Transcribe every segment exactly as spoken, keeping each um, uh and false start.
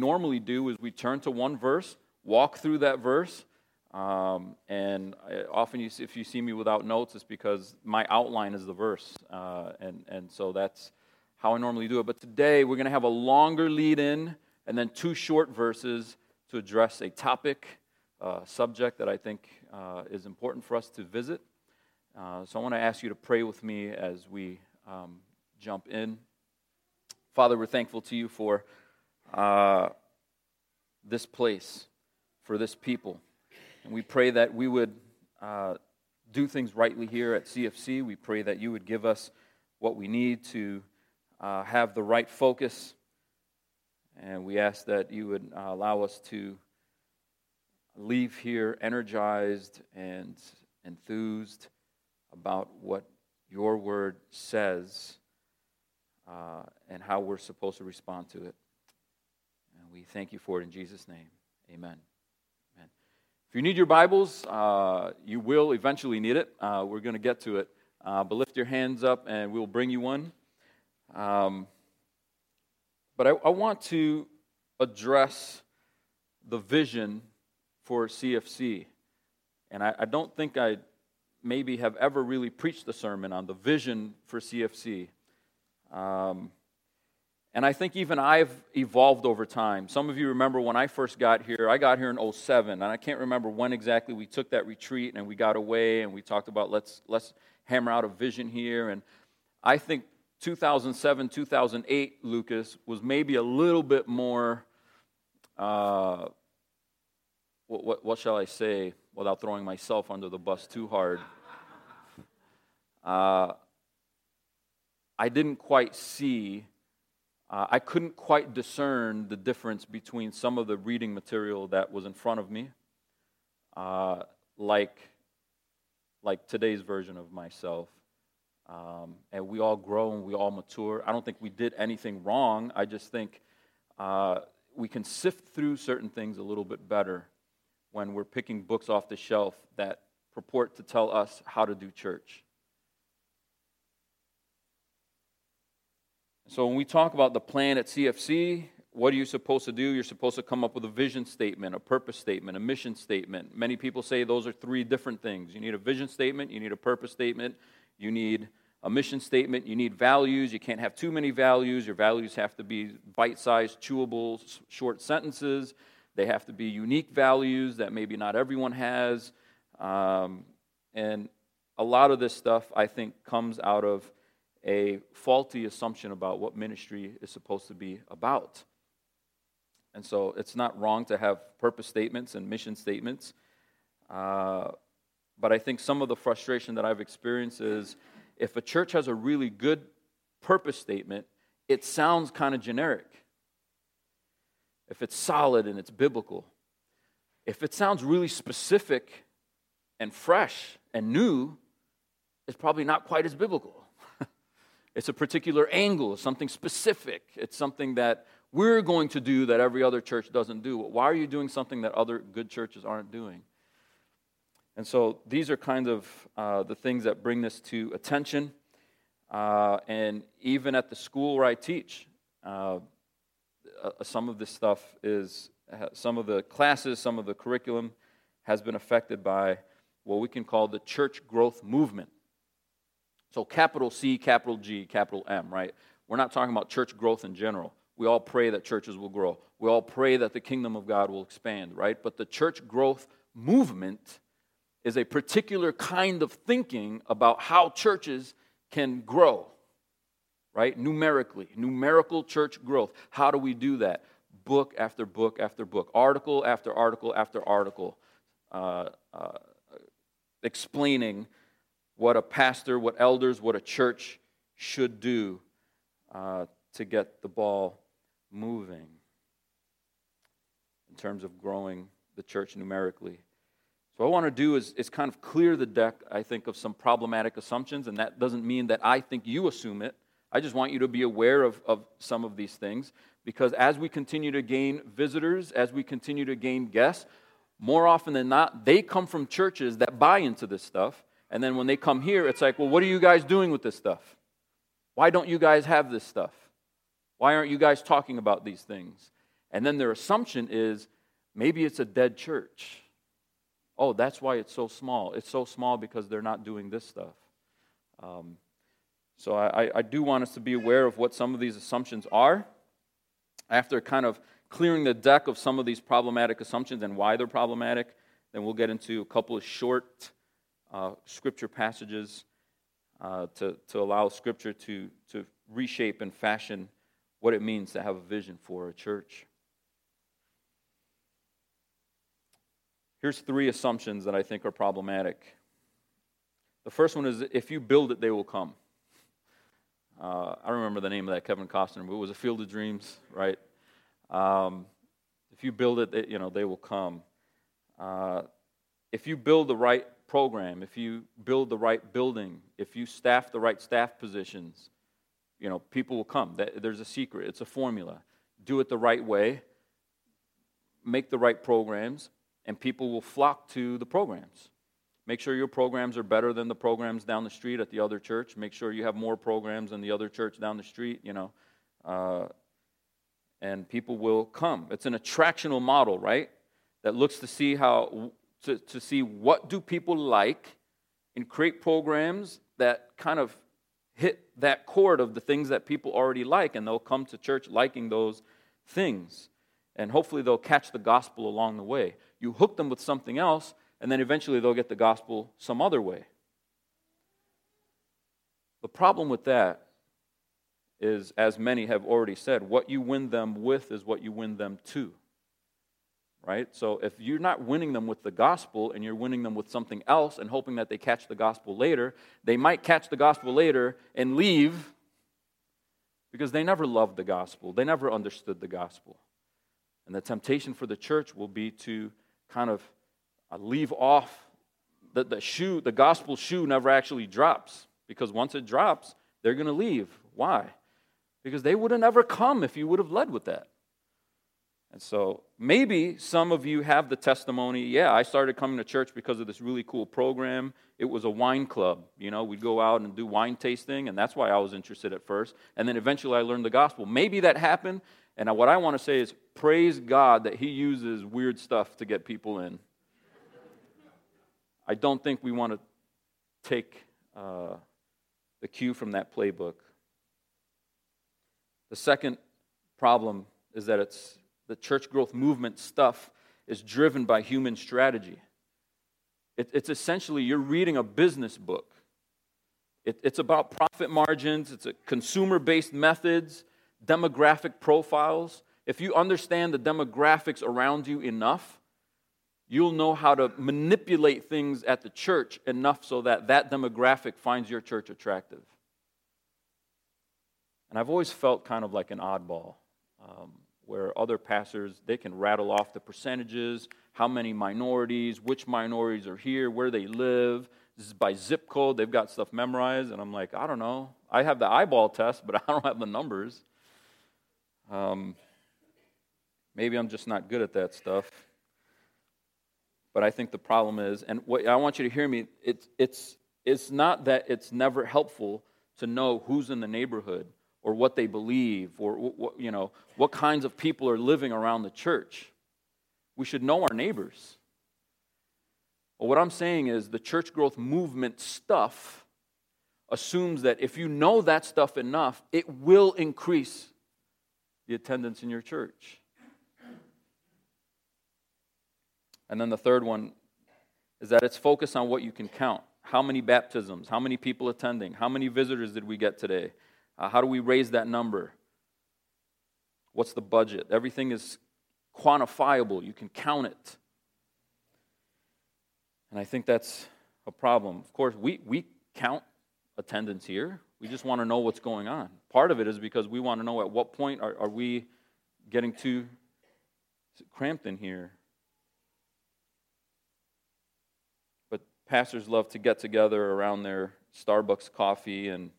normally do is we turn to one verse, walk through that verse, um, and I, often you see, if you see me without notes, it's because my outline is the verse, uh, and, and so that's how I normally do it. But today, we're going to have a longer lead-in and then two short verses to address a topic, uh, subject that I think uh, is important for us to visit. Uh, so I want to ask you to pray with me as we um, jump in. Father, we're thankful to you for uh, this place, for this people. And we pray that we would uh, do things rightly here at C F C. We pray that you would give us what we need to uh, have the right focus. And we ask that you would uh, allow us to leave here energized and enthused about what your word says uh, and how we're supposed to respond to it. And we thank you for it in Jesus' name. Amen. Amen. If you need your Bibles, uh, you will eventually need it. Uh, we're going to get to it. Uh, but lift your hands up and we'll bring you one. Um, but I, I want to address the vision for C F C. And I, I don't think I maybe have ever really preached a sermon on the vision for C F C. Um, and I think even I've evolved over time. Some of you remember when I first got here, I got here in oh seven, and I can't remember when exactly we took that retreat and we got away and we talked about let's let's hammer out a vision here. And I think two thousand seven, two thousand eight, Lucas, was maybe a little bit more, uh, what, what, what shall I say, without throwing myself under the bus too hard. uh, I didn't quite see, uh, I couldn't quite discern the difference between some of the reading material that was in front of me, uh, like, like today's version of myself. Um, and we all grow and we all mature. I don't think we did anything wrong. I just think uh, we can sift through certain things a little bit better when we're picking books off the shelf that purport to tell us how to do church. So when we talk about the plan at C F C, what are you supposed to do? You're supposed to come up with a vision statement, a purpose statement, a mission statement. Many people say those are three different things. You need a vision statement, you need a purpose statement, you need a mission statement, you need values. You can't have too many values. Your values have to be bite-sized, chewable, short sentences. They have to be unique values that maybe not everyone has. Um, and a lot of this stuff, I think, comes out of a faulty assumption about what ministry is supposed to be about. And so it's not wrong to have purpose statements and mission statements. Uh, but I think some of the frustration that I've experienced is if a church has a really good purpose statement, it sounds kind of generic. If it's solid and it's biblical, if it sounds really specific and fresh and new, it's probably not quite as biblical. It's a particular angle, something specific. It's something that we're going to do that every other church doesn't do. Why are you doing something that other good churches aren't doing? And so these are kind of uh, the things that bring this to attention. Uh, and even at the school where I teach, uh, Uh, some of this stuff is, uh, some of the classes, some of the curriculum has been affected by what we can call the church growth movement. So capital C, capital G, capital M, right? We're not talking about church growth in general. We all pray that churches will grow. We all pray that the kingdom of God will expand, right? But the church growth movement is a particular kind of thinking about how churches can grow. Right? Numerically, numerical church growth. How do we do that? Book after book after book, article after article after article, uh, uh, explaining what a pastor, what elders, what a church should do uh, to get the ball moving in terms of growing the church numerically. What I want to do is, is kind of clear the deck, I think, of some problematic assumptions, and that doesn't mean that I think you assume it. I just want you to be aware of, of some of these things, because as we continue to gain visitors, as we continue to gain guests, more often than not, they come from churches that buy into this stuff, and then when they come here, it's like, well, what are you guys doing with this stuff? Why don't you guys have this stuff? Why aren't you guys talking about these things? And then their assumption is, maybe it's a dead church. Oh, that's why it's so small. It's so small because they're not doing this stuff. Um, so I, I do want us to be aware of what some of these assumptions are. After kind of clearing the deck of some of these problematic assumptions and why they're problematic, then we'll get into a couple of short uh, scripture passages uh, to, to allow scripture to, to reshape and fashion what it means to have a vision for a church. Here's three assumptions that I think are problematic. The first one is, if you build it, they will come. Uh, I remember the name of that Kevin Costner movie. It was a Field of Dreams, right? Um, if you build it, they, you know, they will come. Uh, if you build the right program, if you build the right building, if you staff the right staff positions, you know, people will come. That, there's a secret. It's a formula. Do it the right way. Make the right programs, and people will flock to the programs. Make sure your programs are better than the programs down the street at the other church. Make sure you have more programs than the other church down the street, you know. Uh, and people will come. It's an attractional model, right? That looks to see how to, to see what do people like, and create programs that kind of hit that chord of the things that people already like, and they'll come to church liking those things. And hopefully they'll catch the gospel along the way. You hook them with something else, and then eventually they'll get the gospel some other way. The problem with that is, as many have already said, what you win them with is what you win them to. Right? So if you're not winning them with the gospel, and you're winning them with something else and hoping that they catch the gospel later, they might catch the gospel later and leave because they never loved the gospel. They never understood the gospel. And the temptation for the church will be to kind of leave off. The, the shoe, the gospel shoe never actually drops, because once it drops, they're going to leave. Why? Because they would have never come if you would have led with that. And so maybe some of you have the testimony, yeah, I started coming to church because of this really cool program. It was a wine club. You know, we'd go out and do wine tasting, and that's why I was interested at first. And then eventually I learned the gospel. Maybe that happened. And what I want to say is, praise God that He uses weird stuff to get people in. I don't think we want to take uh, the cue from that playbook. The second problem is that it's the church growth movement stuff is driven by human strategy. It, it's essentially, you're reading a business book. It, it's about profit margins. It's a consumer-based methods. Demographic profiles. If you understand the demographics around you enough, you'll know how to manipulate things at the church enough so that that demographic finds your church attractive. And I've always felt kind of like an oddball, um, where other pastors, they can rattle off the percentages, how many minorities, which minorities are here, where they live. This is by zip code. They've got stuff memorized. And I'm like, I don't know. I have the eyeball test, but I don't have the numbers. Um, maybe I'm just not good at that stuff. But I think the problem is, and what I want you to hear me, it's it's it's not that it's never helpful to know who's in the neighborhood or what they believe or what, you know, what kinds of people are living around the church. We should know our neighbors. But what I'm saying is, the church growth movement stuff assumes that if you know that stuff enough, it will increase the attendance in your church. And then the third one is that it's focused on what you can count. How many baptisms? How many people attending? How many visitors did we get today? Uh, how do we raise that number? What's the budget? Everything is quantifiable. You can count it. And I think that's a problem. Of course, we, we count attendance here. We just want to know what's going on. Part of it is because we want to know at what point are, are we getting too cramped in here. But pastors love to get together around their Starbucks coffee and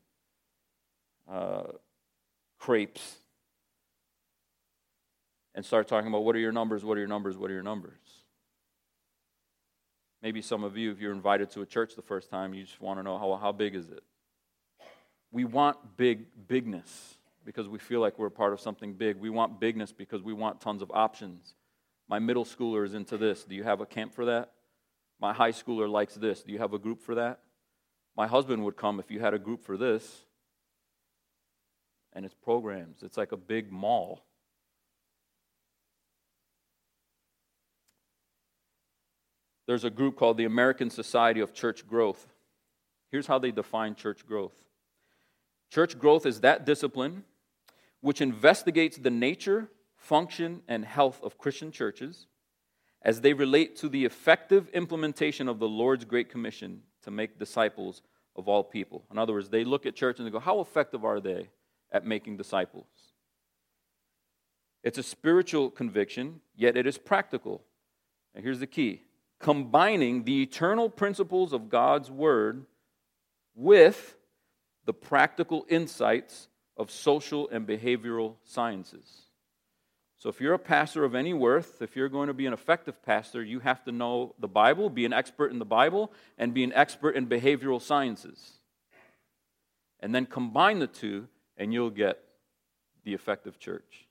uh, crepes and start talking about what are your numbers, what are your numbers, what are your numbers. Maybe some of you, if you're invited to a church the first time, you just want to know how how big is it. We want big bigness. because we feel like we're part of something big. We want bigness because we want tons of options. My middle schooler is into this. Do you have a camp for that? My high schooler likes this. Do you have a group for that? My husband would come if you had a group for this. And it's programs. It's like a big mall. There's a group called the American Society of Church Growth. Here's how they define church growth. Church growth is that discipline which investigates the nature, function, and health of Christian churches as they relate to the effective implementation of the Lord's Great Commission to make disciples of all people. In other words, they look at church and they go, how effective are they at making disciples? It's a spiritual conviction, yet it is practical. And here's the key. Combining the eternal principles of God's Word with the practical insights of social and behavioral sciences. So if you're a pastor of any worth, if you're going to be an effective pastor, you have to know the Bible, be an expert in the Bible, and be an expert in behavioral sciences. And then combine the two, and you'll get the effective church.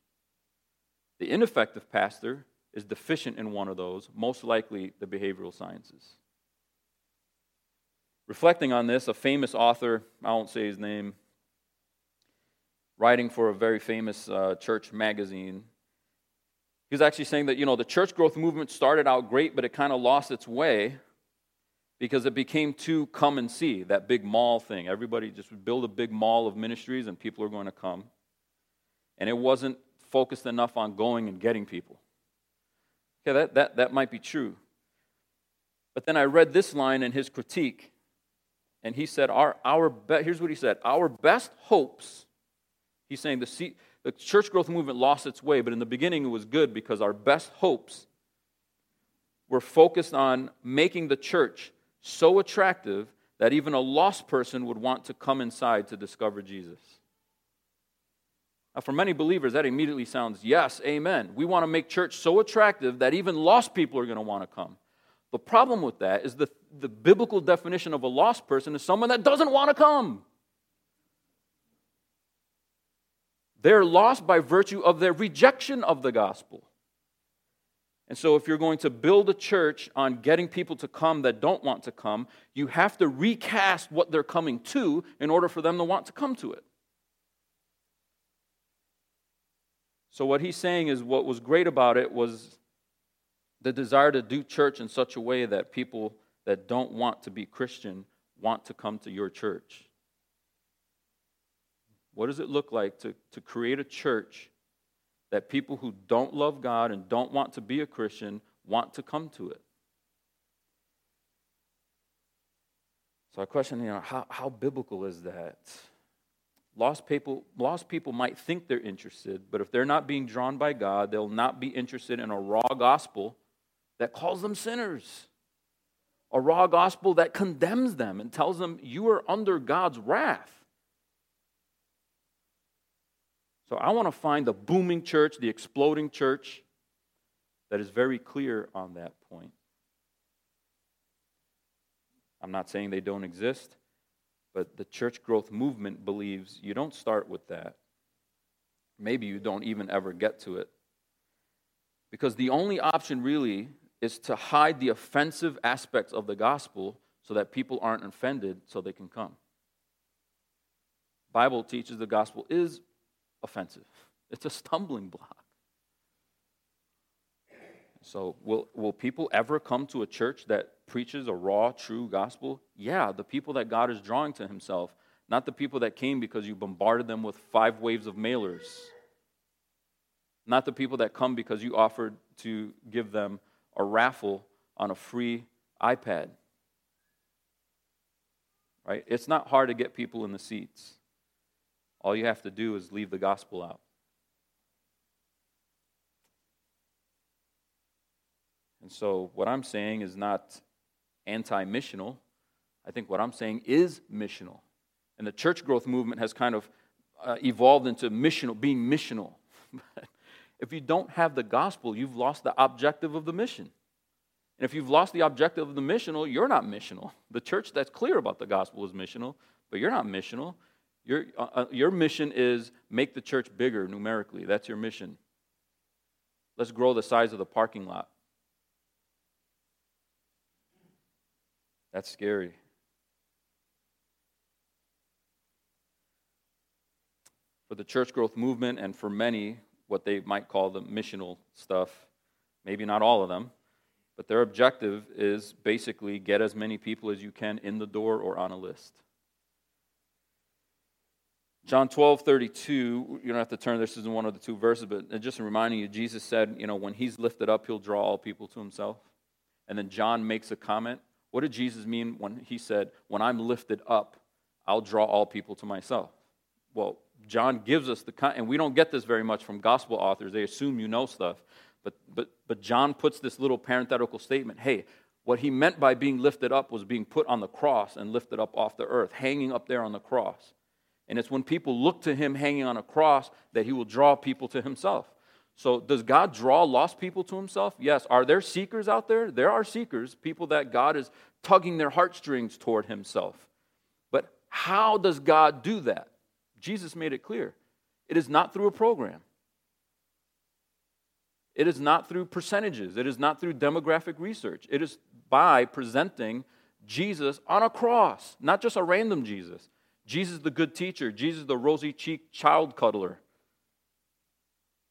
The ineffective pastor is deficient in one of those, most likely the behavioral sciences. Reflecting on this, a famous author, I won't say his name, writing for a very famous uh, church magazine, he was actually saying that, you know, the church growth movement started out great, but it kind of lost its way because it became too come and see, that big mall thing. Everybody just would build a big mall of ministries and people are going to come. And it wasn't focused enough on going and getting people. Okay, that, that, that might be true. But then I read this line in his critique, and he said, "Our our be- here's what he said, our best hopes," he's saying the, C- the church growth movement lost its way, but in the beginning it was good because our best hopes were focused on making the church so attractive that even a lost person would want to come inside to discover Jesus. Now, for many believers, that immediately sounds, yes, amen. We want to make church so attractive that even lost people are going to want to come. The problem with that is the, the biblical definition of a lost person is someone that doesn't want to come. They're lost by virtue of their rejection of the gospel. And so if you're going to build a church on getting people to come that don't want to come, you have to recast what they're coming to in order for them to want to come to it. So what he's saying is what was great about it was the desire to do church in such a way that people that don't want to be Christian want to come to your church. What does it look like to, to create a church that people who don't love God and don't want to be a Christian want to come to it? So I question, you know, how, how biblical is that? Lost people, lost people might think they're interested, but if they're not being drawn by God, they'll not be interested in a raw gospel that calls them sinners, a raw gospel that condemns them and tells them you are under God's wrath. So I want to find the booming church, the exploding church that is very clear on that point. I'm not saying they don't exist. But the church growth movement believes you don't start with that. Maybe you don't even ever get to it. Because the only option really is to hide the offensive aspects of the gospel so that people aren't offended so they can come. The Bible teaches the gospel is offensive. It's a stumbling block. So will will people ever come to a church that preaches a raw, true gospel? Yeah, the people that God is drawing to himself, not the people that came because you bombarded them with five waves of mailers. Not the people that come because you offered to give them a raffle on a free iPad. Right? It's not hard to get people in the seats. All you have to do is leave the gospel out. And so what I'm saying is not anti-missional. I think what I'm saying is missional. And the church growth movement has kind of uh, evolved into missional, being missional. If you don't have the gospel, you've lost the objective of the mission. And if you've lost the objective of the missional, you're not missional. The church that's clear about the gospel is missional, but you're not missional. Your, uh, your mission is make the church bigger numerically. That's your mission. Let's grow the size of the parking lot. That's scary. For the church growth movement and for many, what they might call the missional stuff, maybe not all of them, but their objective is basically get as many people as you can in the door or on a list. John twelve thirty-two, you don't have to turn, this isn't one of the two verses, but just reminding you, Jesus said, you know, when he's lifted up, he'll draw all people to himself. And then John makes a comment. What did Jesus mean when he said, when I'm lifted up, I'll draw all people to myself? Well, John gives us the, and we don't get this very much from gospel authors. They assume you know stuff. But but but John puts this little parenthetical statement, hey, what he meant by being lifted up was being put on the cross and lifted up off the earth, hanging up there on the cross. And it's when people look to him hanging on a cross that he will draw people to himself. So does God draw lost people to himself? Yes. Are there seekers out there? There are seekers, people that God is tugging their heartstrings toward himself. But how does God do that? Jesus made it clear. It is not through a program. It is not through percentages. It is not through demographic research. It is by presenting Jesus on a cross, not just a random Jesus. Jesus the good teacher. Jesus the rosy-cheeked child cuddler.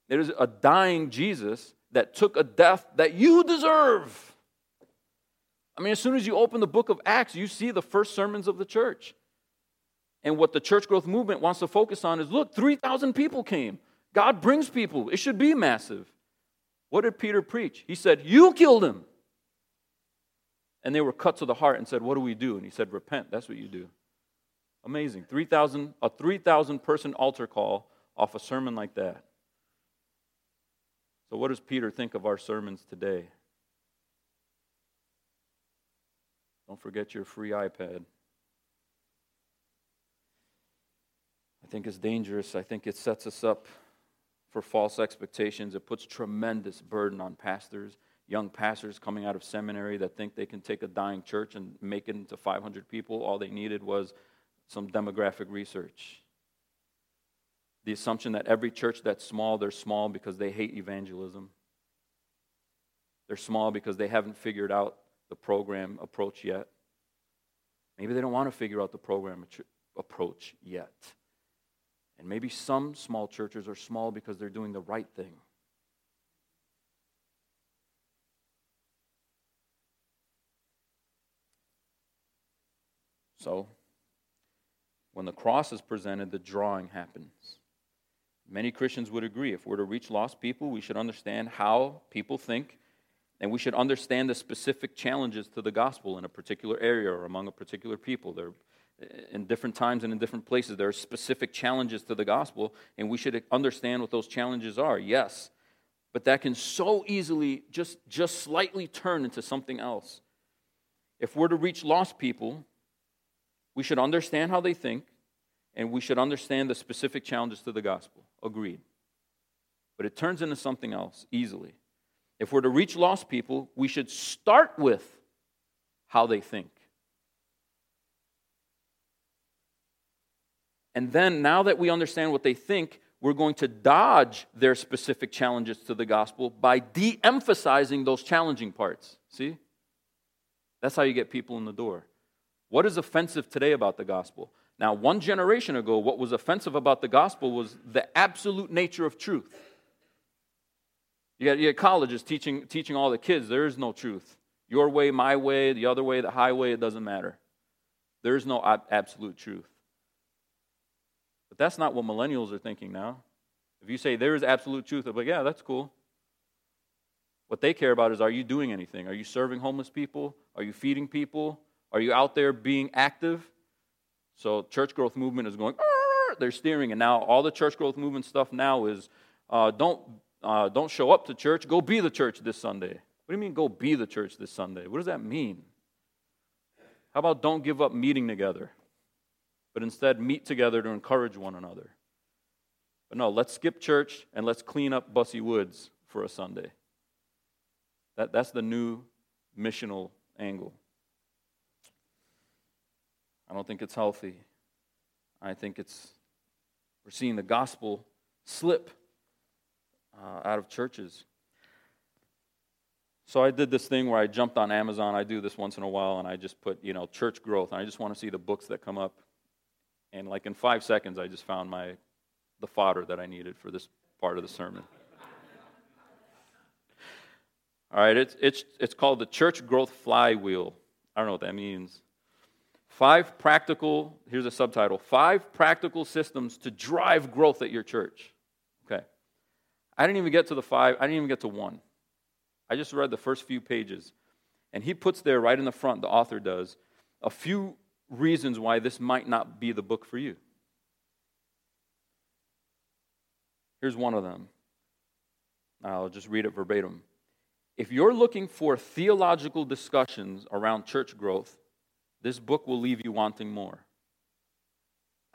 It is a dying Jesus that took a death that you deserve. I mean, as soon as you open the book of Acts, you see the first sermons of the church. And what the church growth movement wants to focus on is, look, three thousand people came. God brings people. It should be massive. What did Peter preach? He said, you killed him. And they were cut to the heart and said, what do we do? And he said, repent. That's what you do. Amazing. three thousand, a three thousand person altar call off a sermon like that. So what does Peter think of our sermons today? Don't forget your free iPad. I think it's dangerous. I think it sets us up for false expectations. It puts tremendous burden on pastors, young pastors coming out of seminary that think they can take a dying church and make it into five hundred people. All they needed was some demographic research. The assumption that every church that's small, they're small because they hate evangelism. They're small because they haven't figured out the program approach yet. Maybe they don't want to figure out the program approach yet. And maybe some small churches are small because they're doing the right thing. So, when the cross is presented, the drawing happens. Many Christians would agree. If we're to reach lost people, we should understand how people think, and we should understand the specific challenges to the gospel in a particular area or among a particular people. There in different times and in different places, there are specific challenges to the gospel, and we should understand what those challenges are, yes. But that can so easily just, just slightly turn into something else. If we're to reach lost people, we should understand how they think, and we should understand the specific challenges to the gospel. Agreed. But it turns into something else easily. If we're to reach lost people, we should start with how they think. And then, now that we understand what they think, we're going to dodge their specific challenges to the gospel by de-emphasizing those challenging parts. See? That's how you get people in the door. What is offensive today about the gospel? Now, one generation ago, what was offensive about the gospel was the absolute nature of truth. You got, you got colleges teaching, teaching all the kids, there is no truth. Your way, my way, the other way, the highway, it doesn't matter. There is no absolute truth. But that's not what millennials are thinking now. If you say there is absolute truth, they're like, yeah, that's cool. What they care about is, are you doing anything? Are you serving homeless people? Are you feeding people? Are you out there being active? So church growth movement is going, Arr! They're steering, and now all the church growth movement stuff now is, uh, don't uh, don't show up to church, go be the church this Sunday. What do you mean go be the church this Sunday? What does that mean? How about don't give up meeting together, but instead meet together to encourage one another? But no, let's skip church and let's clean up Bussey Woods for a Sunday. That, that's the new missional angle. I don't think it's healthy. I think it's, we're seeing the gospel slip uh, out of churches. So I did this thing where I jumped on Amazon. I do this once in a while, and I just put, you know, church growth, and I just want to see the books that come up. And like in five seconds, I just found my the fodder that I needed for this part of the sermon. All right, it's it's it's called the Church Growth Flywheel. I don't know what that means. Five practical, here's a subtitle, five practical systems to drive growth at your church. Okay. I didn't even get to the five, I didn't even get to one. I just read the first few pages, and he puts there right in the front, the author does, a few reasons why this might not be the book for you. Here's one of them. I'll just read it verbatim. If you're looking for theological discussions around church growth, this book will leave you wanting more.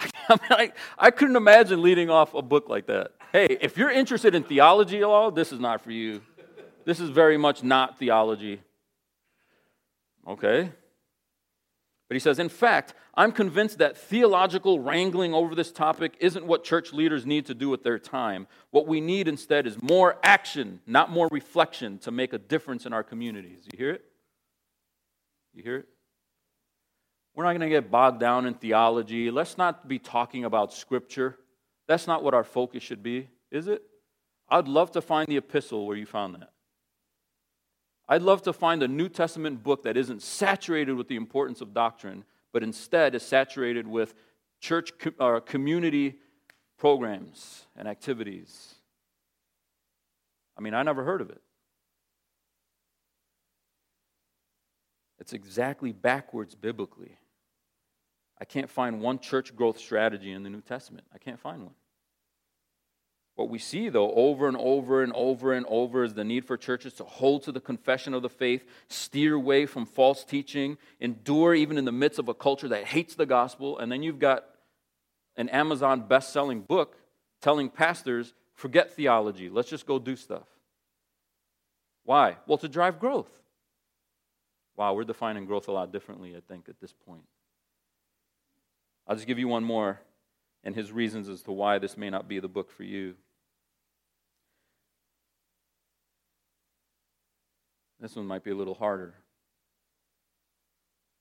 I, mean, I, I couldn't imagine leading off a book like that. Hey, if you're interested in theology at all, this is not for you. This is very much not theology. Okay. But he says, in fact, I'm convinced that theological wrangling over this topic isn't what church leaders need to do with their time. What we need instead is more action, not more reflection, to make a difference in our communities. You hear it? You hear it? We're not going to get bogged down in theology. Let's not be talking about Scripture. That's not what our focus should be, is it? I'd love to find the epistle where you found that. I'd love to find a New Testament book that isn't saturated with the importance of doctrine, but instead is saturated with church or community programs and activities. I mean, I never heard of it. It's exactly backwards biblically. I can't find one church growth strategy in the New Testament. I can't find one. What we see, though, over and over and over and over is the need for churches to hold to the confession of the faith, steer away from false teaching, endure even in the midst of a culture that hates the gospel, and then you've got an Amazon best-selling book telling pastors, forget theology, let's just go do stuff. Why? Well, to drive growth. Wow, we're defining growth a lot differently, I think, at this point. I'll just give you one more and his reasons as to why this may not be the book for you. This one might be a little harder.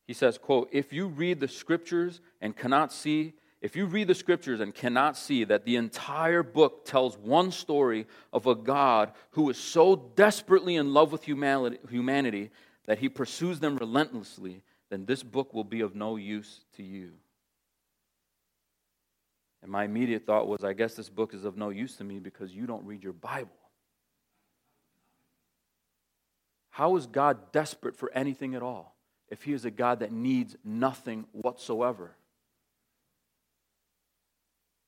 He says, quote, if you read the scriptures and cannot see, if you read the scriptures and cannot see that the entire book tells one story of a God who is so desperately in love with humanity, humanity that he pursues them relentlessly, then this book will be of no use to you. And my immediate thought was, I guess this book is of no use to me because you don't read your Bible. How is God desperate for anything at all if he is a God that needs nothing whatsoever?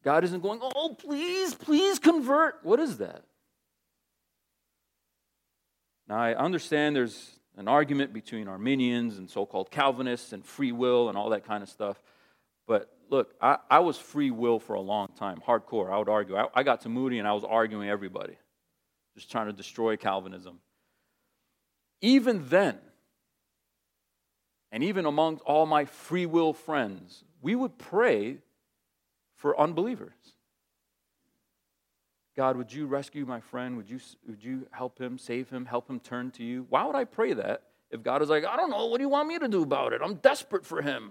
God isn't going, oh, please, please convert. What is that? Now, I understand there's an argument between Arminians and so-called Calvinists and free will and all that kind of stuff, but look, I, I was free will for a long time, hardcore. I would argue. I, I got to Moody and I was arguing everybody, just trying to destroy Calvinism. Even then, and even amongst all my free will friends, we would pray for unbelievers. God, would you rescue my friend? Would you, would you help him, save him, help him turn to you? Why would I pray that if God is like, I don't know, what do you want me to do about it? I'm desperate for him.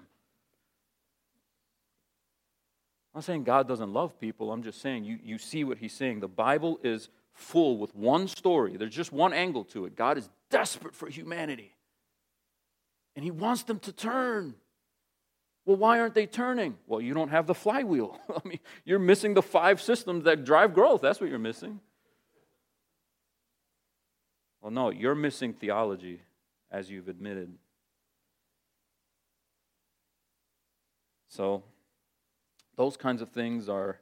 I'm not saying God doesn't love people. I'm just saying you, you see what he's saying. The Bible is full with one story. There's just one angle to it. God is desperate for humanity. And he wants them to turn. Well, why aren't they turning? Well, you don't have the flywheel. I mean, you're missing the five systems that drive growth. That's what you're missing. Well, no, you're missing theology, as you've admitted. So those kinds of things are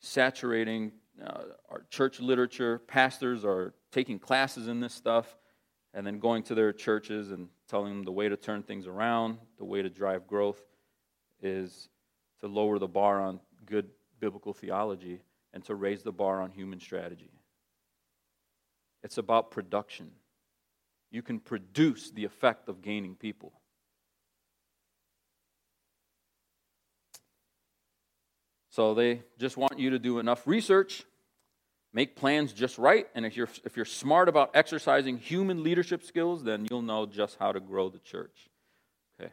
saturating uh, our church literature. Pastors are taking classes in this stuff and then going to their churches and telling them the way to turn things around, the way to drive growth is to lower the bar on good biblical theology and to raise the bar on human strategy. It's about production. You can produce the effect of gaining people. So they just want you to do enough research, make plans just right, and if you're if you're smart about exercising human leadership skills, then you'll know just how to grow the church. Okay. I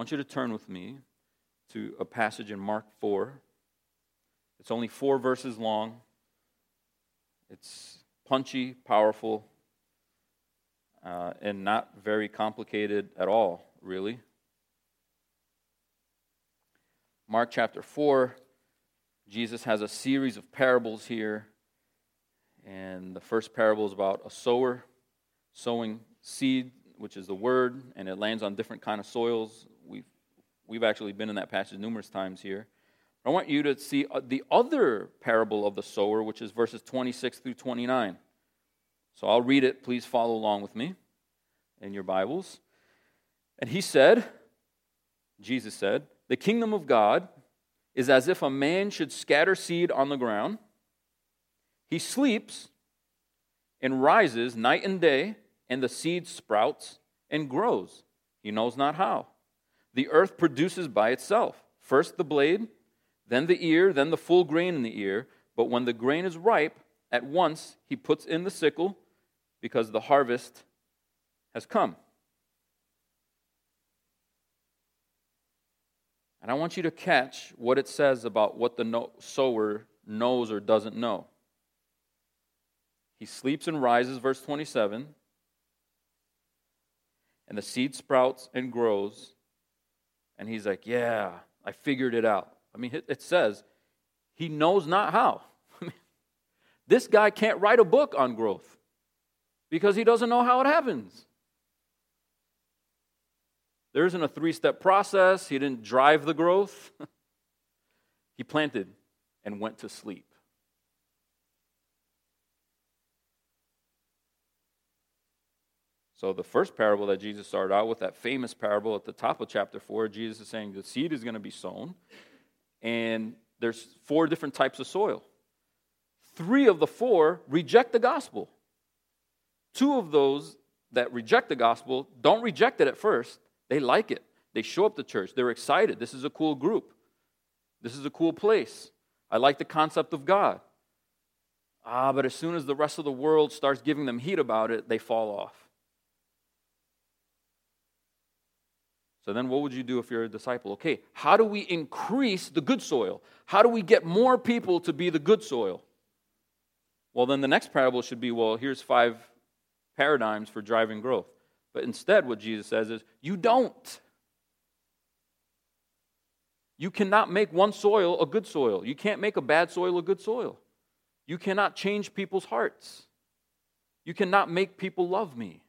want you to turn with me to a passage in Mark four. It's only four verses long. It's punchy, powerful, uh, and not very complicated at all, really. Mark chapter four, Jesus has a series of parables here. And the first parable is about a sower sowing seed, which is the word, and it lands on different kind of soils. We've, we've actually been in that passage numerous times here. I want you to see the other parable of the sower, which is verses twenty-six through twenty-nine. So I'll read it. Please follow along with me in your Bibles. And he said, Jesus said, "The kingdom of God is as if a man should scatter seed on the ground. He sleeps and rises night and day, and the seed sprouts and grows. He knows not how. The earth produces by itself, first the blade, then the ear, then the full grain in the ear. But when the grain is ripe, at once he puts in the sickle, because the harvest has come." And I want you to catch what it says about what the no- sower knows or doesn't know. He sleeps and rises, verse twenty-seven, and the seed sprouts and grows, and he's like, yeah, I figured it out. I mean, it says, he knows not how. I mean, this guy can't write a book on growth because he doesn't know how it happens. There isn't a three-step process. He didn't drive the growth. He planted and went to sleep. So the first parable that Jesus started out with, that famous parable at the top of chapter four, Jesus is saying the seed is going to be sown, and there's four different types of soil. Three of the four reject the gospel. Two of those that reject the gospel don't reject it at first. They like it. They show up to church. They're excited. This is a cool group. This is a cool place. I like the concept of God. Ah, but as soon as the rest of the world starts giving them heat about it, they fall off. So then what would you do if you're a disciple? Okay, how do we increase the good soil? How do we get more people to be the good soil? Well, then the next parable should be, well, here's five paradigms for driving growth. But instead what Jesus says is, you don't. You cannot make one soil a good soil. You can't make a bad soil a good soil. You cannot change people's hearts. You cannot make people love me.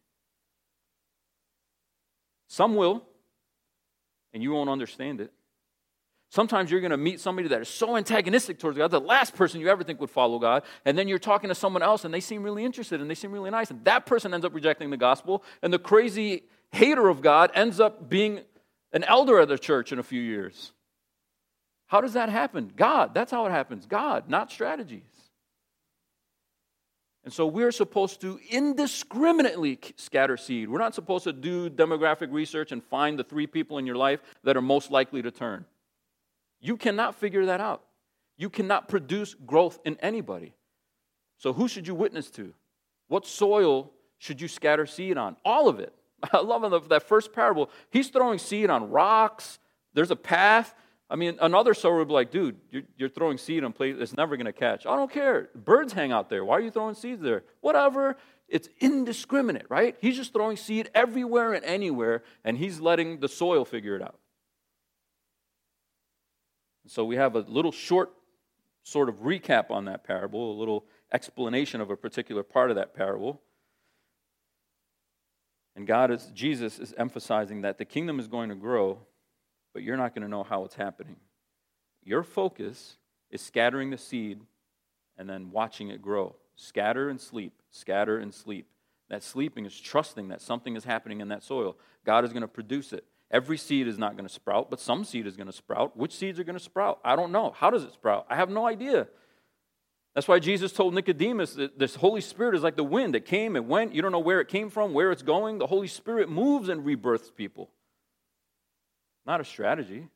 Some will. And you won't understand it. Sometimes you're going to meet somebody that is so antagonistic towards God, the last person you ever think would follow God, and then you're talking to someone else, and they seem really interested, and they seem really nice, and that person ends up rejecting the gospel, and the crazy hater of God ends up being an elder at the church in a few years. How does that happen? God. That's how it happens. God, not strategies. And so we're supposed to indiscriminately scatter seed. We're not supposed to do demographic research and find the three people in your life that are most likely to turn. You cannot figure that out. You cannot produce growth in anybody. So who should you witness to? What soil should you scatter seed on? All of it. I love that first parable. He's throwing seed on rocks. There's a path. I mean, another sower would be like, dude, you're, you're throwing seed on places it's never going to catch. I don't care. Birds hang out there. Why are you throwing seeds there? Whatever. It's indiscriminate, right? He's just throwing seed everywhere and anywhere, and he's letting the soil figure it out. So we have a little short sort of recap on that parable, a little explanation of a particular part of that parable. And God is, Jesus is emphasizing that the kingdom is going to grow, but you're not going to know how it's happening. Your focus is scattering the seed and then watching it grow. Scatter and sleep, scatter and sleep. That sleeping is trusting that something is happening in that soil. God is going to produce it. Every seed is not going to sprout, but some seed is going to sprout. Which seeds are going to sprout? I don't know. How does it sprout? I have no idea. That's why Jesus told Nicodemus that this Holy Spirit is like the wind. It came, it went. You don't know where it came from, where it's going. The Holy Spirit moves and rebirths people. Not a strategy.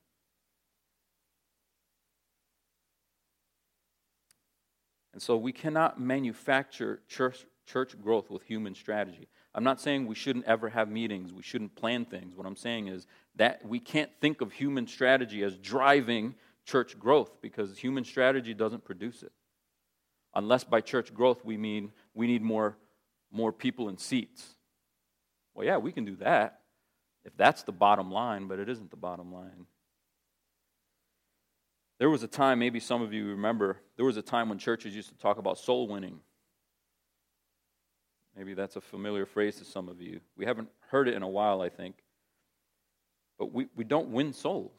And so we cannot manufacture church, church growth with human strategy. I'm not saying we shouldn't ever have meetings. We shouldn't plan things. What I'm saying is that we can't think of human strategy as driving church growth, because human strategy doesn't produce it. Unless by church growth we mean we need more, more people in seats. Well, yeah, we can do that if that's the bottom line, but it isn't the bottom line. There was a time, maybe some of you remember, there was a time when churches used to talk about soul winning. Maybe that's a familiar phrase to some of you. We haven't heard it in a while, I think. But we, we don't win souls.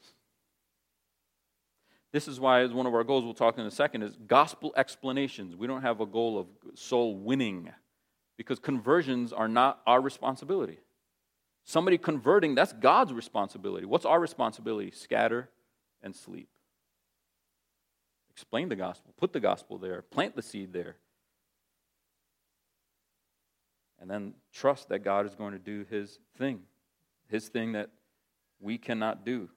This is why, as one of our goals, we'll talk in a second, is gospel explanations. We don't have a goal of soul winning, because conversions are not our responsibility. Somebody converting, that's God's responsibility. What's our responsibility? Scatter and sleep. Explain the gospel. Put the gospel there. Plant the seed there. And then trust that God is going to do His thing, His thing that we cannot do.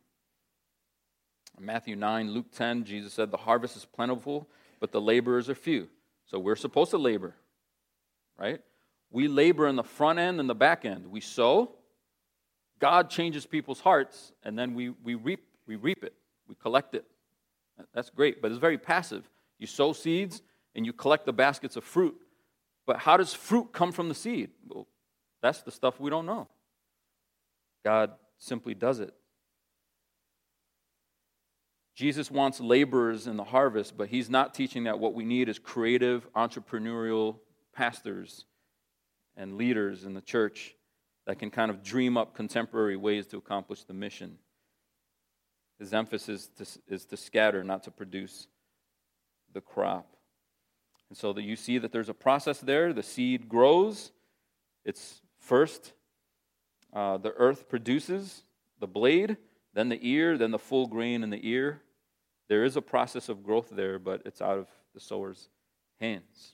In Matthew nine, Luke ten, Jesus said, the harvest is plentiful, but the laborers are few. So we're supposed to labor, right? We labor in the front end and the back end. We sow. God changes people's hearts, and then we, we reap we reap it. We collect it. That's great, but it's very passive. You sow seeds, and you collect the baskets of fruit. But how does fruit come from the seed? Well, that's the stuff we don't know. God simply does it. Jesus wants laborers in the harvest, but He's not teaching that what we need is creative, entrepreneurial pastors and leaders in the church that can kind of dream up contemporary ways to accomplish the mission. His emphasis is to scatter, not to produce the crop. And so that you see that there's a process there. The seed grows. It's first uh, the earth produces the blade, then the ear, then the full grain in the ear. There is a process of growth there, but it's out of the sower's hands.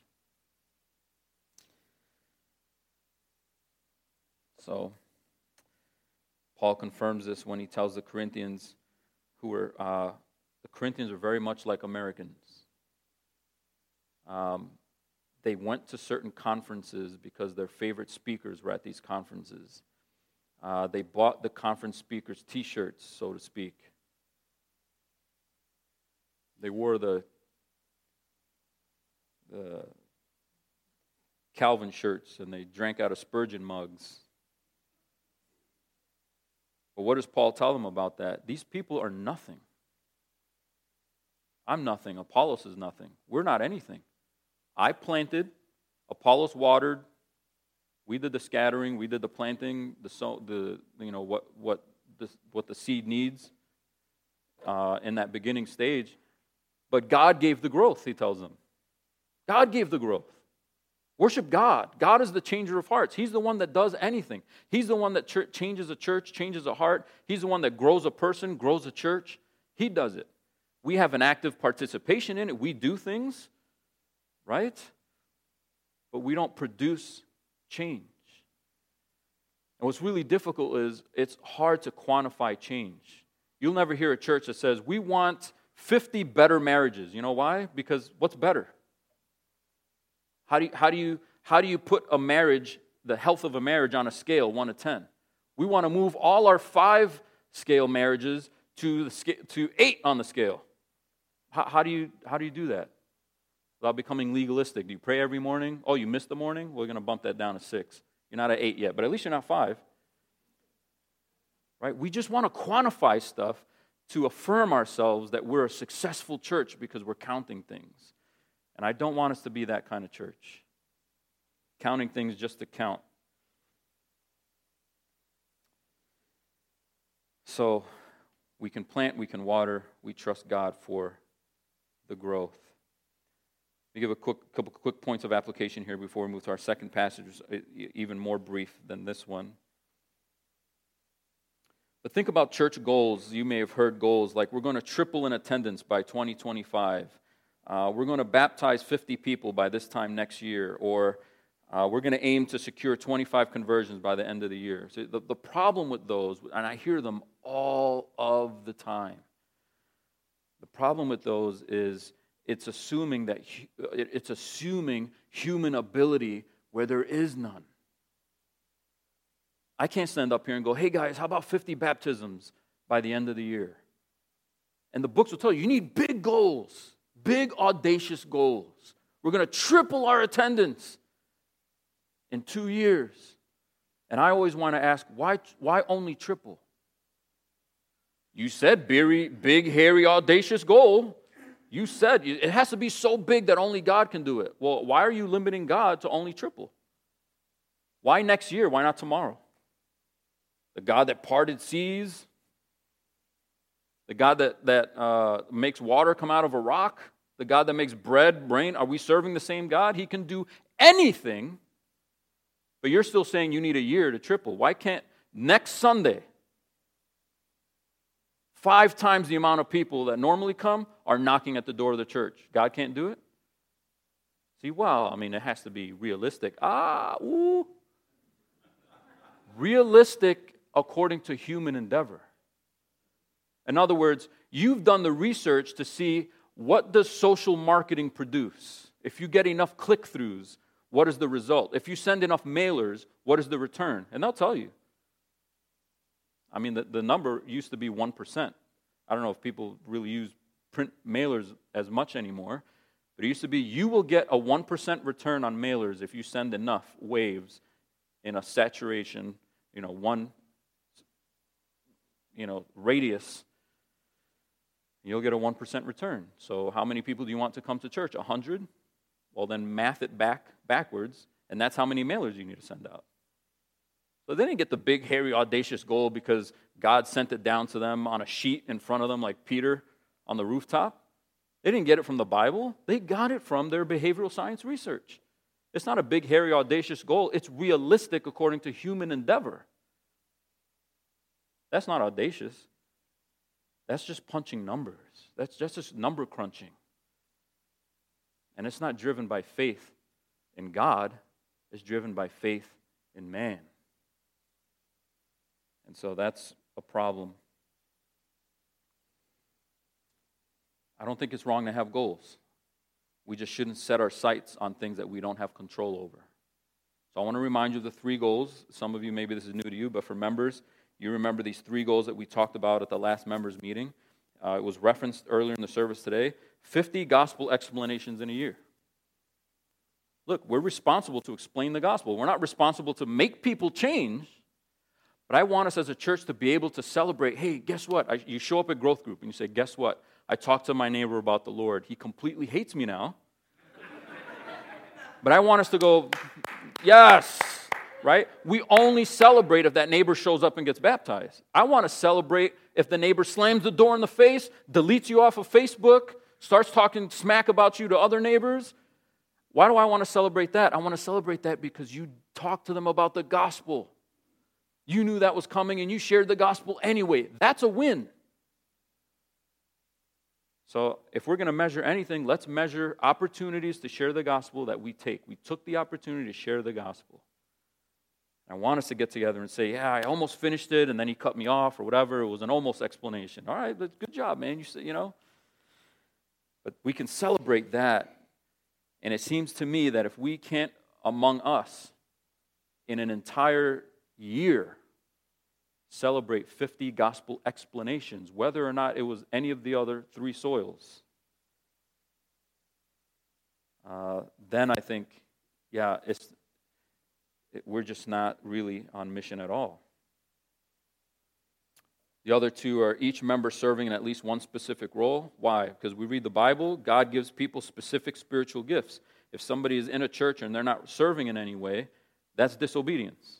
So Paul confirms this when he tells the Corinthians, who were uh, the Corinthians were very much like Americans. Um, they went to certain conferences because their favorite speakers were at these conferences. Uh, they bought the conference speakers' T-shirts, so to speak. They wore the the Calvin shirts, and they drank out of Spurgeon mugs. But what does Paul tell them about that? These people are nothing. I'm nothing. Apollos is nothing. We're not anything. I planted. Apollos watered. We did the scattering. We did the planting. The so, the you know what what the what the seed needs uh, in that beginning stage. But God gave the growth. He tells them, God gave the growth. Worship God. God is the changer of hearts. He's the one that does anything. He's the one that ch- changes a church, changes a heart. He's the one that grows a person, grows a church. He does it. We have an active participation in it. We do things, right? But we don't produce change. And what's really difficult is it's hard to quantify change. You'll never hear a church that says, we want fifty better marriages. You know why? Because what's better? How do you, how do you, how do you put a marriage, the health of a marriage, on a scale, one to ten? We want to move all our five-scale marriages to the sca- to eight on the scale. How, how do you how do you do that without becoming legalistic? Do you pray every morning? Oh, you missed the morning? We're going to bump that down to six. You're not at eight yet, but at least you're not five. Right? We just want to quantify stuff to affirm ourselves that we're a successful church because we're counting things. And I don't want us to be that kind of church, counting things just to count. So we can plant, we can water, we trust God for the growth. Let me give a quick, couple quick points of application here before we move to our second passage, even more brief than this one. But think about church goals. You may have heard goals like, we're going to triple in attendance by twenty twenty-five. Uh, we're going to baptize fifty people by this time next year, or uh, we're going to aim to secure twenty-five conversions by the end of the year. So the, the problem with those, and I hear them all of the time, the problem with those is It's assuming that it's assuming human ability where there is none. I can't stand up here and go, hey guys, how about fifty baptisms by the end of the year? And the books will tell you, you need big goals, big audacious goals. We're going to triple our attendance in two years. And I always want to ask, why, why only triple? You said big, big, hairy, audacious goal. You said it has to be so big that only God can do it. Well, why are you limiting God to only triple? Why next year? Why not tomorrow? The God that parted seas, the God that, that uh, makes water come out of a rock, the God that makes bread rain, are we serving the same God? He can do anything, but you're still saying you need a year to triple. Why can't next Sunday, five times the amount of people that normally come are knocking at the door of the church? God can't do it? See, well, I mean, it has to be realistic. Ah, ooh. Realistic according to human endeavor. In other words, you've done the research to see what does social marketing produce. If you get enough click-throughs, what is the result? If you send enough mailers, what is the return? And they'll tell you. I mean, the, the number used to be one percent. I don't know if people really use print mailers as much anymore, but it used to be you will get a one percent return on mailers if you send enough waves in a saturation, you know, one, you know, radius. You'll get a one percent return. So how many people do you want to come to church? one hundred? Well, then math it back backwards, and that's how many mailers you need to send out. So they didn't get the big, hairy, audacious goal because God sent it down to them on a sheet in front of them like Peter on the rooftop. They didn't get it from the Bible. They got it from their behavioral science research. It's not a big, hairy, audacious goal. It's realistic according to human endeavor. That's not audacious. That's just punching numbers. That's just this number crunching. And it's not driven by faith in God. It's driven by faith in man. And so that's a problem. I don't think it's wrong to have goals. We just shouldn't set our sights on things that we don't have control over. So I want to remind you of the three goals. Some of you, maybe this is new to you, but for members, you remember these three goals that we talked about at the last members meeting. Uh, it was referenced earlier in the service today. fifty gospel explanations in a year. Look, we're responsible to explain the gospel. We're not responsible to make people change. But I want us as a church to be able to celebrate, hey, guess what? I, you show up at growth group and you say, guess what? I talked to my neighbor about the Lord. He completely hates me now. But I want us to go, yes, right? We only celebrate if that neighbor shows up and gets baptized. I want to celebrate if the neighbor slams the door in the face, deletes you off of Facebook, starts talking smack about you to other neighbors. Why do I want to celebrate that? I want to celebrate that because you talked to them about the gospel. You knew that was coming, and you shared the gospel anyway. That's a win. So if we're going to measure anything, let's measure opportunities to share the gospel that we take. We took the opportunity to share the gospel. I want us to get together and say, yeah, I almost finished it, and then he cut me off or whatever. It was an almost explanation. All right, but good job, man. You say, you know. But we can celebrate that. And it seems to me that if we can't, among us, in an entire year, celebrate fifty gospel explanations, whether or not it was any of the other three soils, uh, then I think, yeah, it's it, we're just not really on mission at all. The other two are each member serving in at least one specific role. Why? Because we read the Bible, God gives people specific spiritual gifts. If somebody is in a church and they're not serving in any way, that's disobedience.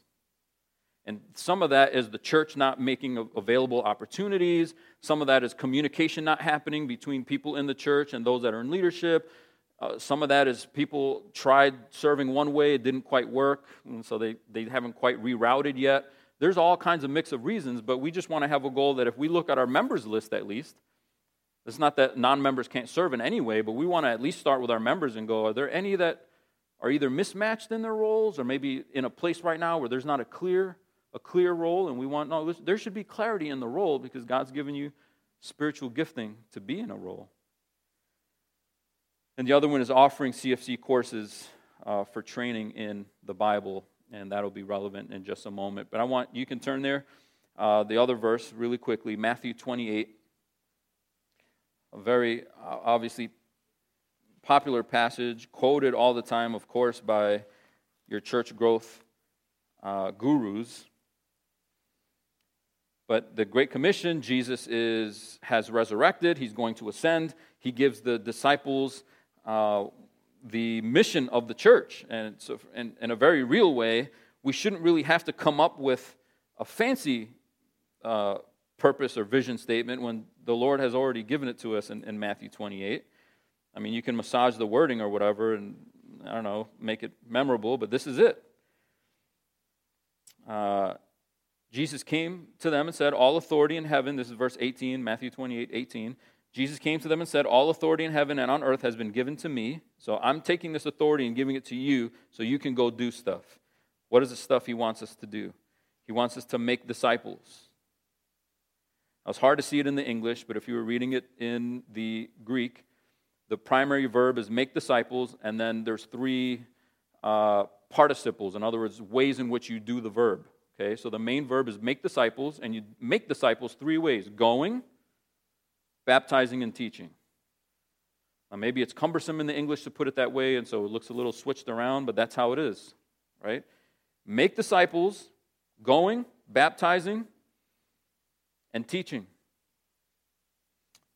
And some of that is the church not making available opportunities. Some of that is communication not happening between people in the church and those that are in leadership. Uh, some of that is people tried serving one way, it didn't quite work, and so they, they haven't quite rerouted yet. There's all kinds of mix of reasons, but we just want to have a goal that if we look at our members list at least, it's not that non-members can't serve in any way, but we want to at least start with our members and go, are there any that are either mismatched in their roles or maybe in a place right now where there's not a clear... a clear role, and we want, no, there should be clarity in the role because God's given you spiritual gifting to be in a role. And the other one is offering C F C courses uh, for training in the Bible, and that'll be relevant in just a moment. But I want, you can turn there, uh, the other verse really quickly, Matthew twenty-eight, a very uh, obviously popular passage, quoted all the time, of course, by your church growth uh, gurus. But the Great Commission, Jesus is has resurrected. He's going to ascend. He gives the disciples uh, the mission of the church. And so, in, in a very real way, we shouldn't really have to come up with a fancy uh, purpose or vision statement when the Lord has already given it to us in, in Matthew twenty-eight. I mean, you can massage the wording or whatever and, I don't know, make it memorable, but this is it. Uh Jesus came to them and said, all authority in heaven, this is verse eighteen, Matthew twenty-eight, eighteen. Jesus came to them and said, all authority in heaven and on earth has been given to me. So I'm taking this authority and giving it to you so you can go do stuff. What is the stuff he wants us to do? He wants us to make disciples. Now, it's hard to see it in the English, but if you were reading it in the Greek, the primary verb is make disciples, and then there's three uh, participles. In other words, ways in which you do the verb. Okay, so the main verb is make disciples, and you make disciples three ways: going, baptizing, and teaching. Now, maybe it's cumbersome in the English to put it that way, and so it looks a little switched around, but that's how it is, right? Make disciples, going, baptizing, and teaching.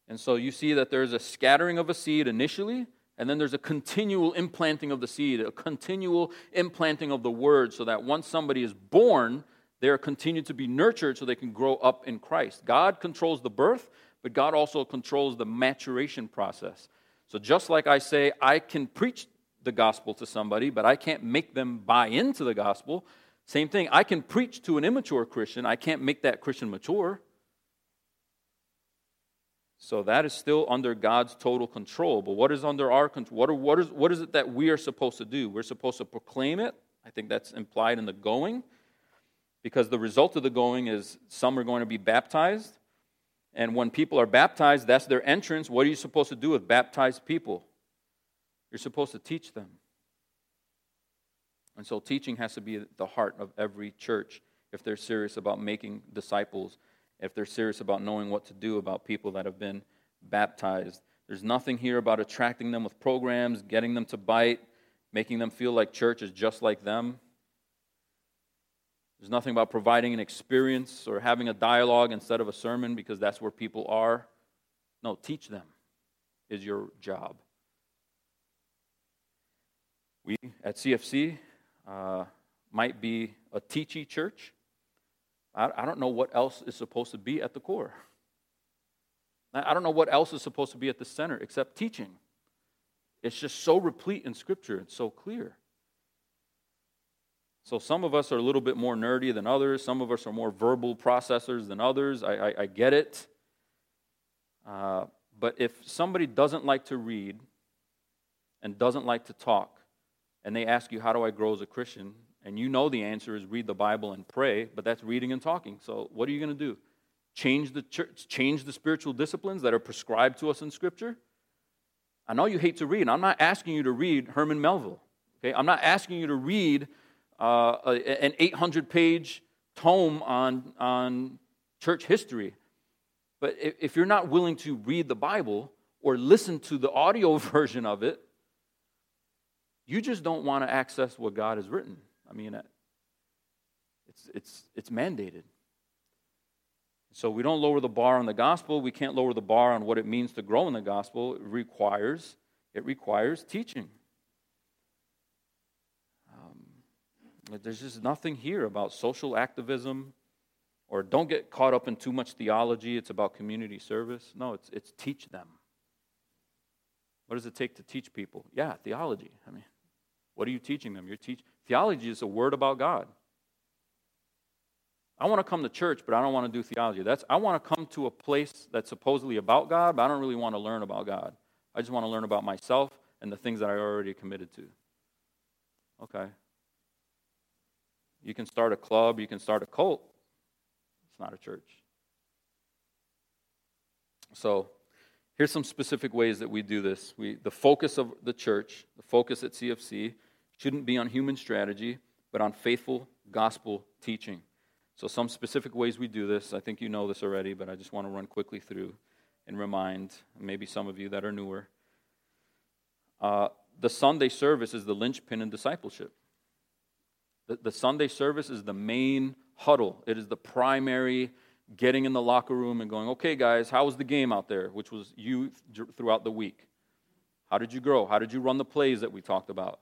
And so you see that there's a scattering of a seed initially, and then there's a continual implanting of the seed, a continual implanting of the word, so that once somebody is born, they are continued to be nurtured so they can grow up in Christ. God controls the birth, but God also controls the maturation process. So just like I say, I can preach the gospel to somebody, but I can't make them buy into the gospel, same thing. I can preach to an immature Christian. I can't make that Christian mature. So that is still under God's total control. But what is under our control? What, are, what, is, what is it that we are supposed to do? We're supposed to proclaim it. I think that's implied in the going, because the result of the going is some are going to be baptized. And when people are baptized, that's their entrance. What are you supposed to do with baptized people? You're supposed to teach them. And so teaching has to be at the heart of every church if they're serious about making disciples, if they're serious about knowing what to do about people that have been baptized. There's nothing here about attracting them with programs, getting them to bite, making them feel like church is just like them. There's nothing about providing an experience or having a dialogue instead of a sermon because that's where people are. No, teach them is your job. We at C F C uh, might be a teachy church. I don't know what else is supposed to be at the core. I don't know what else is supposed to be at the center except teaching. It's just so replete in Scripture. It's so clear. So some of us are a little bit more nerdy than others. Some of us are more verbal processors than others. I, I, I get it. Uh, but if somebody doesn't like to read and doesn't like to talk, and they ask you, how do I grow as a Christian? And you know the answer is read the Bible and pray, but that's reading and talking. So what are you going to do? Change the church, change the spiritual disciplines that are prescribed to us in Scripture? I know you hate to read. I'm not asking you to read Herman Melville. Okay, I'm not asking you to read uh, a, an eight hundred page tome on, on church history. But if, if you're not willing to read the Bible or listen to the audio version of it, you just don't want to access what God has written. I mean, it's it's it's mandated. So we don't lower the bar on the gospel. We can't lower the bar on what it means to grow in the gospel. It requires, it requires teaching. Um, there's just nothing here about social activism, or don't get caught up in too much theology. It's about community service. No, it's it's teach them. What does it take to teach people? Yeah, theology. I mean, what are you teaching them? You're teaching. Theology is a word about God. I want to come to church, but I don't want to do theology. That's I want to come to a place that's supposedly about God, but I don't really want to learn about God. I just want to learn about myself and the things that I already committed to. Okay. You can start a club, you can start a cult. It's not a church. So Here's some specific ways that we do this. We, the focus of the church, the focus at C F C, shouldn't be on human strategy, but on faithful gospel teaching. So some specific ways we do this. I think you know this already, but I just want to run quickly through and remind maybe some of you that are newer. Uh, the Sunday service is the linchpin in discipleship. The, the Sunday service is the main huddle. It is the primary getting in the locker room and going, okay, guys, how was the game out there? Which was you th- throughout the week. How did you grow? How did you run the plays that we talked about?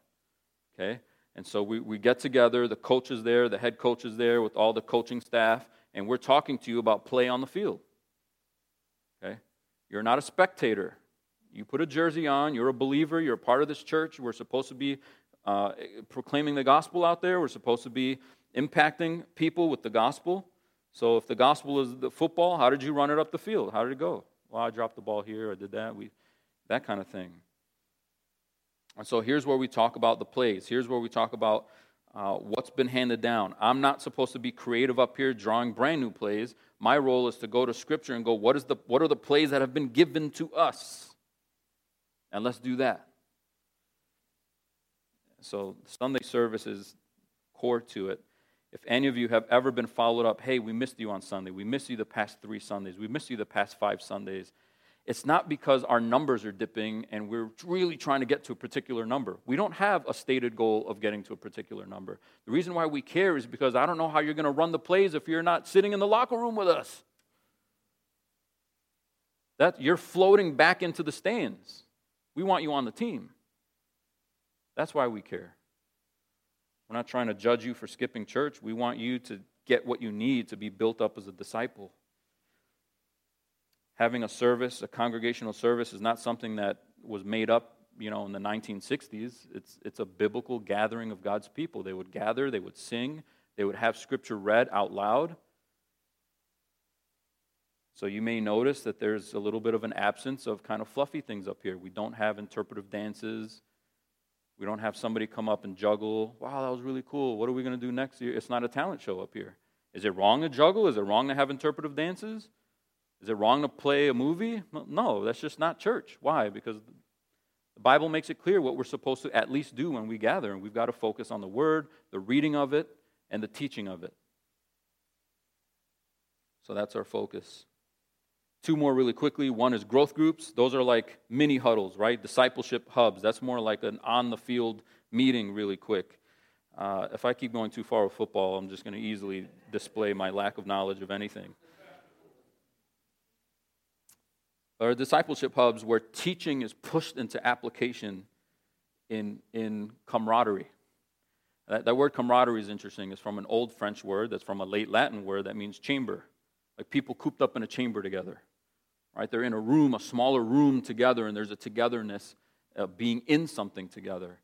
Okay? And so we, we get together, the coach is there, the head coach is there with all the coaching staff, and we're talking to you about play on the field. Okay? You're not a spectator. You put a jersey on, you're a believer, you're a part of this church, we're supposed to be uh, proclaiming the gospel out there, we're supposed to be impacting people with the gospel. So if the gospel is the football, how did you run it up the field? How did it go? Well, I dropped the ball here, I did that, we, that kind of thing. And so here's where we talk about the plays. Here's where we talk about uh, what's been handed down. I'm not supposed to be creative up here drawing brand new plays. My role is to go to Scripture and go, what is the what are the plays that have been given to us? And let's do that. So Sunday service is core to it. If any of you have ever been followed up, hey, we missed you on Sunday. We missed you the past three Sundays. We missed you the past five Sundays. It's not because our numbers are dipping and we're really trying to get to a particular number. We don't have a stated goal of getting to a particular number. The reason why we care is because I don't know how you're going to run the plays if you're not sitting in the locker room with us. That you're floating back into the stands. We want you on the team. That's why we care. We're not trying to judge you for skipping church. We want you to get what you need to be built up as a disciple. Having a service, a congregational service, is not something that was made up, you know, in the nineteen sixties. It's it's a biblical gathering of God's people. They would gather, they would sing, they would have Scripture read out loud. So you may notice that there's a little bit of an absence of kind of fluffy things up here. We don't have interpretive dances. We don't have somebody come up and juggle. Wow, that was really cool. What are we going to do next year? It's not a talent show up here. Is it wrong to juggle? Is it wrong to have interpretive dances? Is it wrong to play a movie? No, that's just not church. Why? Because the Bible makes it clear what we're supposed to at least do when we gather, and we've got to focus on the Word, the reading of it, and the teaching of it. So that's our focus. Two more really quickly. One is growth groups. Those are like mini huddles, right? Discipleship hubs. That's more like an on-the-field meeting really quick. Uh, if I keep going too far with football, I'm just going to easily display my lack of knowledge of anything. There are discipleship hubs where teaching is pushed into application in, in camaraderie. That, that word camaraderie is interesting. It's from an old French word that's from a late Latin word that means chamber, like people cooped up in a chamber together. Right? They're in a room, a smaller room together, and there's a togetherness of being in something together.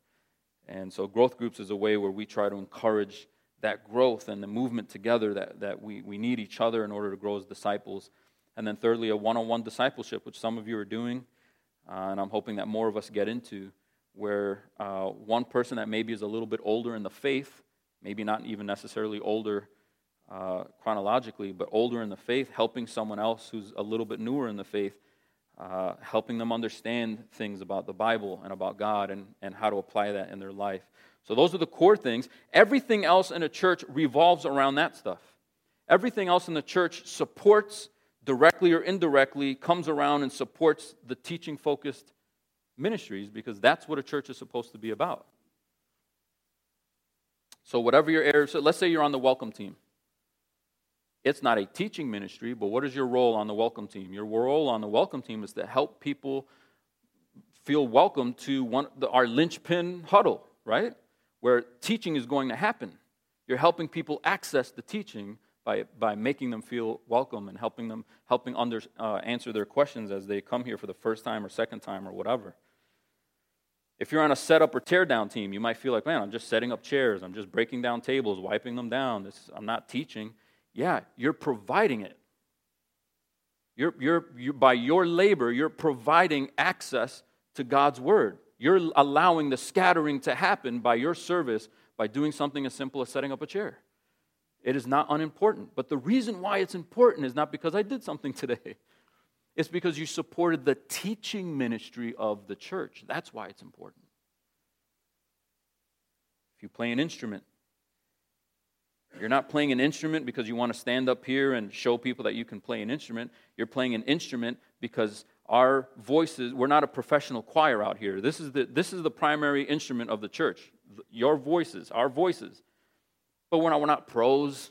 And so growth groups is a way where we try to encourage that growth and the movement together that, that we, we need each other in order to grow as disciples. And then thirdly, a one-on-one discipleship, which some of you are doing, uh, and I'm hoping that more of us get into, where uh, one person that maybe is a little bit older in the faith, maybe not even necessarily older uh, chronologically, but older in the faith, helping someone else who's a little bit newer in the faith, uh, helping them understand things about the Bible and about God and, and how to apply that in their life. So those are the core things. Everything else in a church revolves around that stuff. Everything else in the church supports, directly or indirectly, comes around and supports the teaching-focused ministries, because that's what a church is supposed to be about. So whatever your area, so let's say you're on the welcome team. It's not a teaching ministry, but what is your role on the welcome team? Your role on the welcome team is to help people feel welcome to one, the, our linchpin huddle, right? Where teaching is going to happen. You're helping people access the teaching by by making them feel welcome and helping them helping under, uh, answer their questions as they come here for the first time or second time or whatever. If you're on a setup or teardown team, you might feel like, man, I'm just setting up chairs, I'm just breaking down tables, wiping them down, this, I'm not teaching. Yeah, you're providing it. You're, you're, you're, by your labor, you're providing access to God's Word. You're allowing the scattering to happen by your service by doing something as simple as setting up a chair. It is not unimportant. But the reason why it's important is not because I did something today. It's because you supported the teaching ministry of the church. That's why it's important. If you play an instrument, you're not playing an instrument because you want to stand up here and show people that you can play an instrument. You're playing an instrument because our voices, we're not a professional choir out here. This is the, this is the primary instrument of the church, your voices, our voices. But we're not, we're not pros.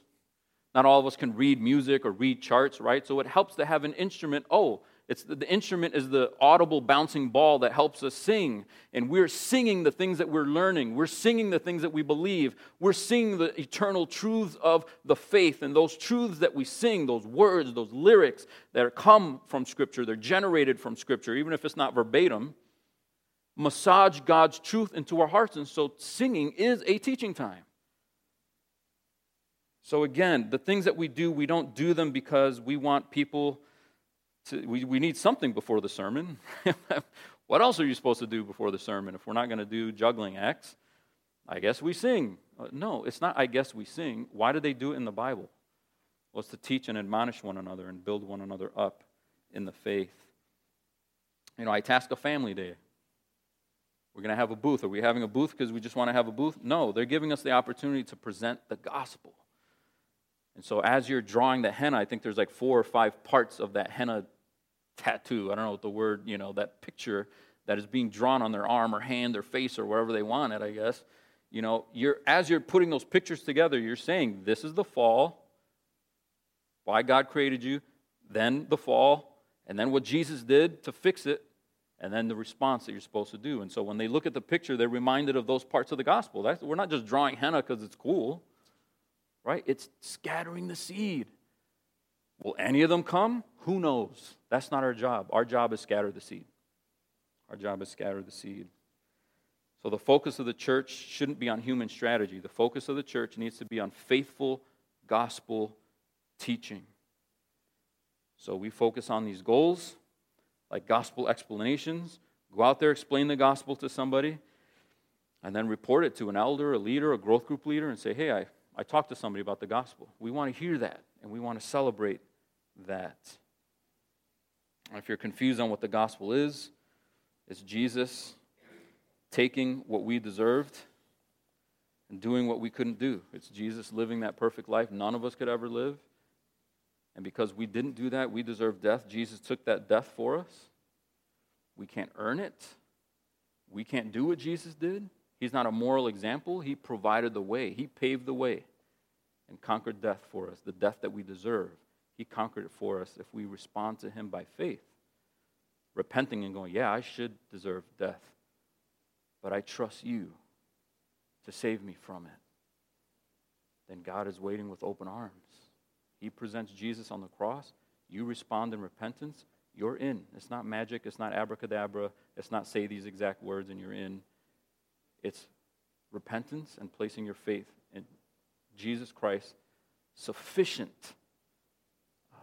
Not all of us can read music or read charts, right? So it helps to have an instrument. Oh, it's the, the instrument is the audible bouncing ball that helps us sing. And we're singing the things that we're learning. We're singing the things that we believe. We're singing the eternal truths of the faith. And those truths that we sing, those words, those lyrics that come from Scripture, they're generated from Scripture, even if it's not verbatim, massage God's truth into our hearts. And so singing is a teaching time. So again, the things that we do, we don't do them because we want people to, we, we need something before the sermon. What else are you supposed to do before the sermon if we're not going to do juggling acts? I guess we sing. No, it's not I guess we sing. Why do they do it in the Bible? Well, it's to teach and admonish one another and build one another up in the faith. You know, I task a family day. We're going to have a booth. Are we having a booth because we just want to have a booth? No, they're giving us the opportunity to present the gospel. And so as you're drawing the henna, I think there's like four or five parts of that henna tattoo. I don't know what the word, you know, that picture that is being drawn on their arm or hand or face or wherever they want it, I guess. You know, you're as you're putting those pictures together, you're saying, this is the fall, why God created you, then the fall, and then what Jesus did to fix it, and then the response that you're supposed to do. And so when they look at the picture, they're reminded of those parts of the gospel. That's, we're not just drawing henna because it's cool. Right? It's scattering the seed. Will any of them come? Who knows? That's not our job. Our job is scatter the seed. Our job is scatter the seed. So the focus of the church shouldn't be on human strategy. The focus of the church needs to be on faithful gospel teaching. So we focus on these goals, like gospel explanations. Go out there, explain the gospel to somebody, and then report it to an elder, a leader, a growth group leader, and say, hey, I... I talked to somebody about the gospel. We want to hear that, and we want to celebrate that. If you're confused on what the gospel is, it's Jesus taking what we deserved and doing what we couldn't do. It's Jesus living that perfect life none of us could ever live. And because we didn't do that, we deserve death. Jesus took that death for us. We can't earn it. We can't do what Jesus did. He's not a moral example. He provided the way. He paved the way and conquered death for us, the death that we deserve. He conquered it for us if we respond to him by faith, repenting and going, yeah, I should deserve death, but I trust you to save me from it. Then God is waiting with open arms. He presents Jesus on the cross. You respond in repentance. You're in. It's not magic. It's not abracadabra. It's not say these exact words and you're in. It's repentance and placing your faith in Jesus Christ's sufficient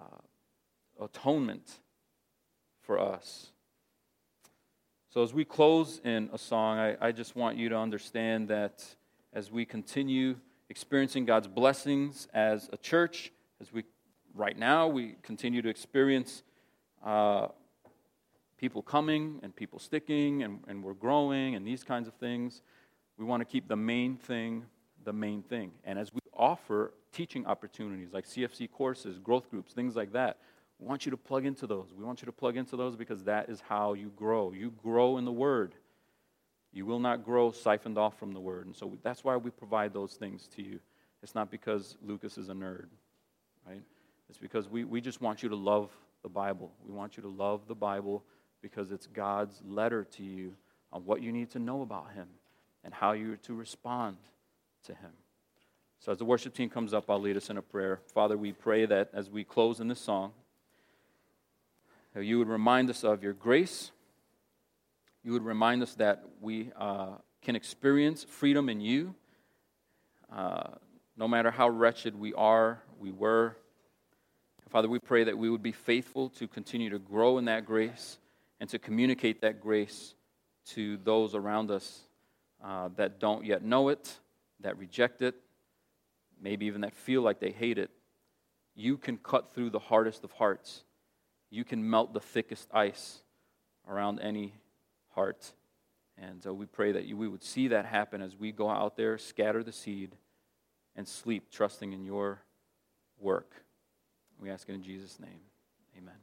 uh, atonement for us. So as we close in a song, I, I just want you to understand that as we continue experiencing God's blessings as a church, as we right now we continue to experience uh, people coming and people sticking and, and we're growing and these kinds of things. We want to keep the main thing the main thing. And as we offer teaching opportunities like C F C courses, growth groups, things like that, we want you to plug into those. We want you to plug into those because that is how you grow. You grow in the Word. You will not grow siphoned off from the Word. And so that's why we provide those things to you. It's not because Lucas is a nerd, right? It's because we, we just want you to love the Bible. We want you to love the Bible because it's God's letter to you on what you need to know about him and how you are to respond to him. So as the worship team comes up, I'll lead us in a prayer. Father, we pray that as we close in this song, that you would remind us of your grace. You would remind us that we uh, can experience freedom in you. Uh, no matter how wretched we are, we were. Father, we pray that we would be faithful to continue to grow in that grace and to communicate that grace to those around us uh, that don't yet know it, that reject it, maybe even that feel like they hate it. You can cut through the hardest of hearts you can melt the thickest ice around any heart. And so we pray that you, we would see that happen as we go out there, scatter the seed, and sleep trusting in your work. We ask it in Jesus' name. Amen.